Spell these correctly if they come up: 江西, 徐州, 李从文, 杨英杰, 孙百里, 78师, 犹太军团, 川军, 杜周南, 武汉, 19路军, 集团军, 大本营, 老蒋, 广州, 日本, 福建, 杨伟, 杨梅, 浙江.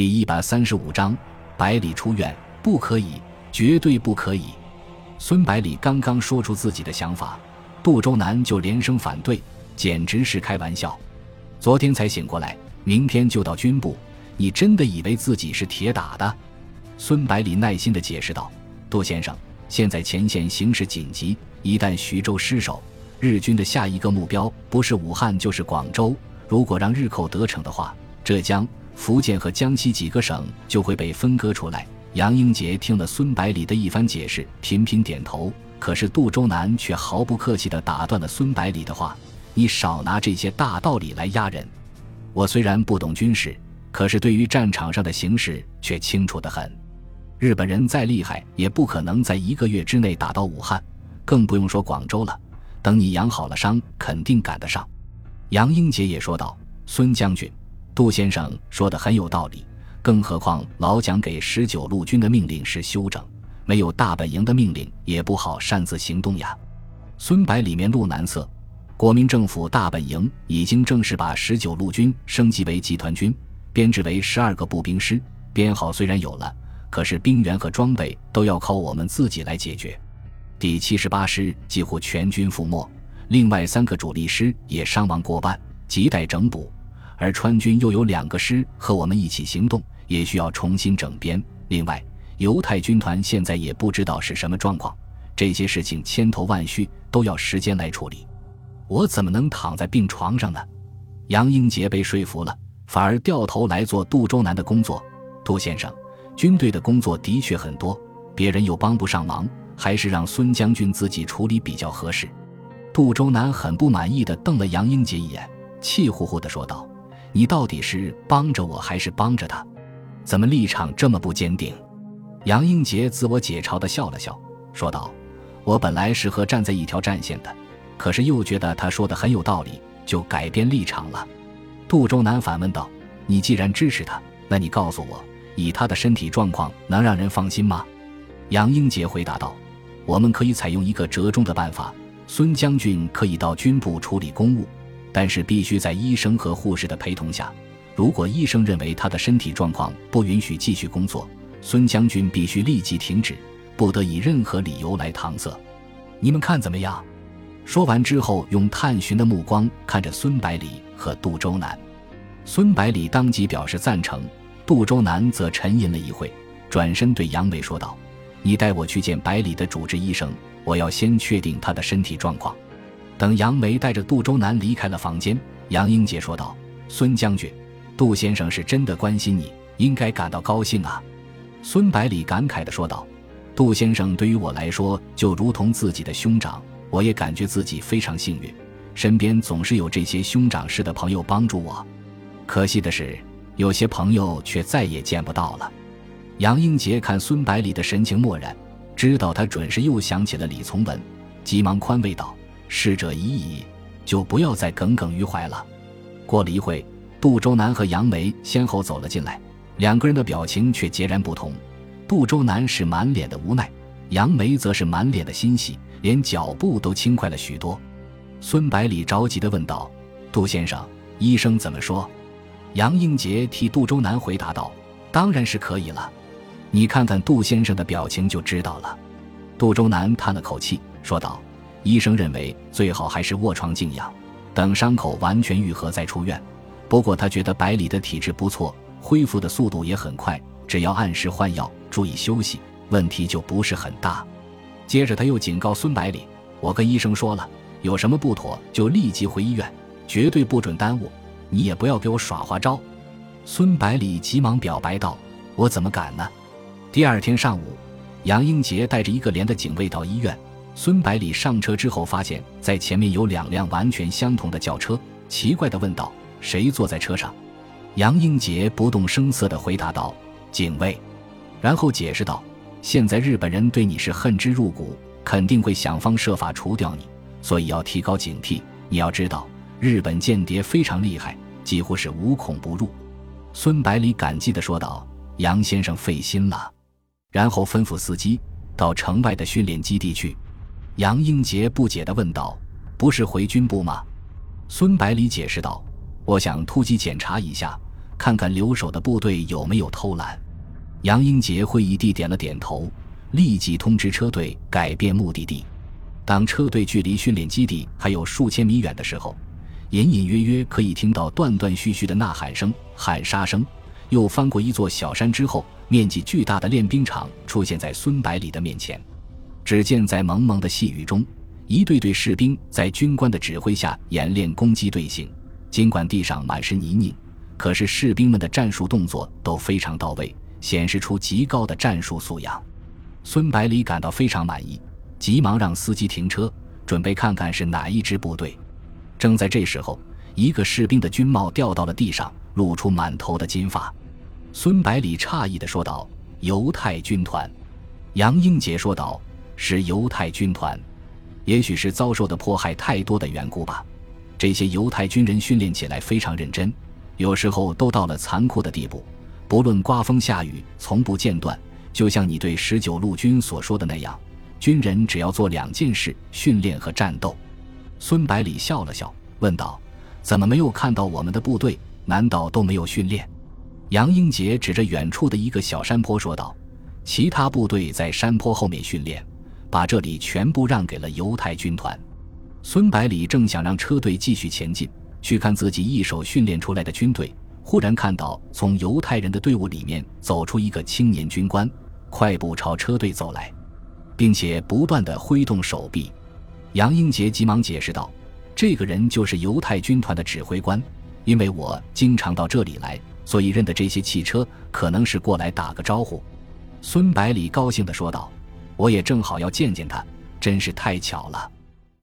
第135章，百里出院，不可以，绝对不可以。孙百里刚刚说出自己的想法，杜周南就连声反对，简直是开玩笑。昨天才醒过来，明天就到军部，你真的以为自己是铁打的？孙百里耐心地解释道：杜先生，现在前线形势紧急，一旦徐州失守，日军的下一个目标不是武汉就是广州，如果让日寇得逞的话，浙江、福建和江西几个省就会被分割出来。杨英杰听了孙百里的一番解释，频频点头，可是杜周南却毫不客气地打断了孙百里的话：你少拿这些大道理来压人，我虽然不懂军事，可是对于战场上的形势却清楚得很。日本人再厉害也不可能在1个月之内打到武汉，更不用说广州了，等你养好了伤，肯定赶得上。杨英杰也说道：孙将军，杜先生说得很有道理，更何况老蒋给19路军的命令是休整，没有大本营的命令也不好擅自行动呀。孙百里面露难色，国民政府大本营已经正式把19路军升级为集团军，编制为12个步兵师，编号虽然有了，可是兵员和装备都要靠我们自己来解决。第78师几乎全军覆没，另外3个主力师也伤亡过半，亟待整补，而川军又有2个师和我们一起行动，也需要重新整编。另外，犹太军团现在也不知道是什么状况，这些事情千头万绪，都要时间来处理。我怎么能躺在病床上呢？杨英杰被说服了，反而掉头来做杜周南的工作。杜先生，军队的工作的确很多，别人又帮不上忙，还是让孙将军自己处理比较合适。杜周南很不满意地瞪了杨英杰一眼，气呼呼地说道：你到底是帮着我还是帮着他？怎么立场这么不坚定？杨英杰自我解嘲地笑了笑，说道：我本来是和站在一条战线的，可是又觉得他说的很有道理，就改变立场了。杜周南反问道：你既然支持他，那你告诉我，以他的身体状况能让人放心吗？杨英杰回答道：我们可以采用一个折中的办法，孙将军可以到军部处理公务，但是必须在医生和护士的陪同下，如果医生认为他的身体状况不允许继续工作，孙将军必须立即停止，不得以任何理由来搪塞。你们看怎么样？说完之后，用探寻的目光看着孙百里和杜周南。孙百里当即表示赞成，杜周南则沉吟了一会，转身对杨伟说道：你带我去见百里的主治医生，我要先确定他的身体状况。等杨伟带着杜周南离开了房间，杨英杰说道：孙将军，杜先生是真的关心你，应该感到高兴啊。孙百里感慨地说道：杜先生对于我来说就如同自己的兄长，我也感觉自己非常幸运，身边总是有这些兄长式的朋友帮助我，可惜的是有些朋友却再也见不到了。杨英杰看孙百里的神情漠然，知道他准是又想起了李从文，急忙宽慰道：逝者已矣，就不要再耿耿于怀了。过了一会，杜周南和杨梅先后走了进来，两个人的表情却截然不同，杜周南是满脸的无奈，杨梅则是满脸的欣喜，连脚步都轻快了许多。孙百里着急地问道：杜先生，医生怎么说？杨英杰替杜周南回答道：当然是可以了，你看看杜先生的表情就知道了。杜周南叹了口气说道：医生认为最好还是卧床静养，等伤口完全愈合再出院，不过他觉得百里的体质不错，恢复的速度也很快，只要按时换药，注意休息，问题就不是很大。接着他又警告孙百里：我跟医生说了，有什么不妥就立即回医院，绝对不准耽误，你也不要给我耍花招。孙百里急忙表白道：我怎么敢呢？第2天上午，杨英杰带着1个连的警卫到医院，孙百里上车之后发现在前面有2辆完全相同的轿车，奇怪地问道：谁坐在车上？杨英杰不动声色地回答道：警卫。然后解释道：现在日本人对你是恨之入骨，肯定会想方设法除掉你，所以要提高警惕，你要知道日本间谍非常厉害，几乎是无孔不入。孙百里感激地说道：杨先生费心了。然后吩咐司机到城外的训练基地去。杨英杰不解地问道：不是回军部吗？孙百里解释道：我想突击检查一下，看看留守的部队有没有偷懒。杨英杰会议地点了点头，立即通知车队改变目的地。当车队距离训练基地还有数千米远的时候，隐隐约约可以听到断断续续的呐喊声、喊杀声。又翻过一座小山之后，面积巨大的练兵场出现在孙百里的面前。只见在蒙蒙的细雨中，一队队士兵在军官的指挥下演练攻击队形。尽管地上满是泥泞，可是士兵们的战术动作都非常到位，显示出极高的战术素养。孙百里感到非常满意，急忙让司机停车，准备看看是哪一支部队。正在这时候，一个士兵的军帽掉到了地上，露出满头的金发。孙百里诧异地说道：“犹太军团。”杨英杰说道：“是犹太军团。也许是遭受的迫害太多的缘故吧，这些犹太军人训练起来非常认真，有时候都到了残酷的地步，不论刮风下雨，从不间断。就像你对19路军所说的那样，军人只要做两件事：训练和战斗。”孙百里笑了笑，问道：“怎么没有看到我们的部队？难道都没有训练？”杨英杰指着远处的一个小山坡说道：“其他部队在山坡后面训练，把这里全部让给了犹太军团。”孙百里正想让车队继续前进，去看自己一手训练出来的军队，忽然看到从犹太人的队伍里面走出一个青年军官，快步朝车队走来，并且不断地挥动手臂。杨英杰急忙解释道：“这个人就是犹太军团的指挥官，因为我经常到这里来，所以认得这些汽车，可能是过来打个招呼。”孙百里高兴地说道：“我也正好要见见他，真是太巧了。”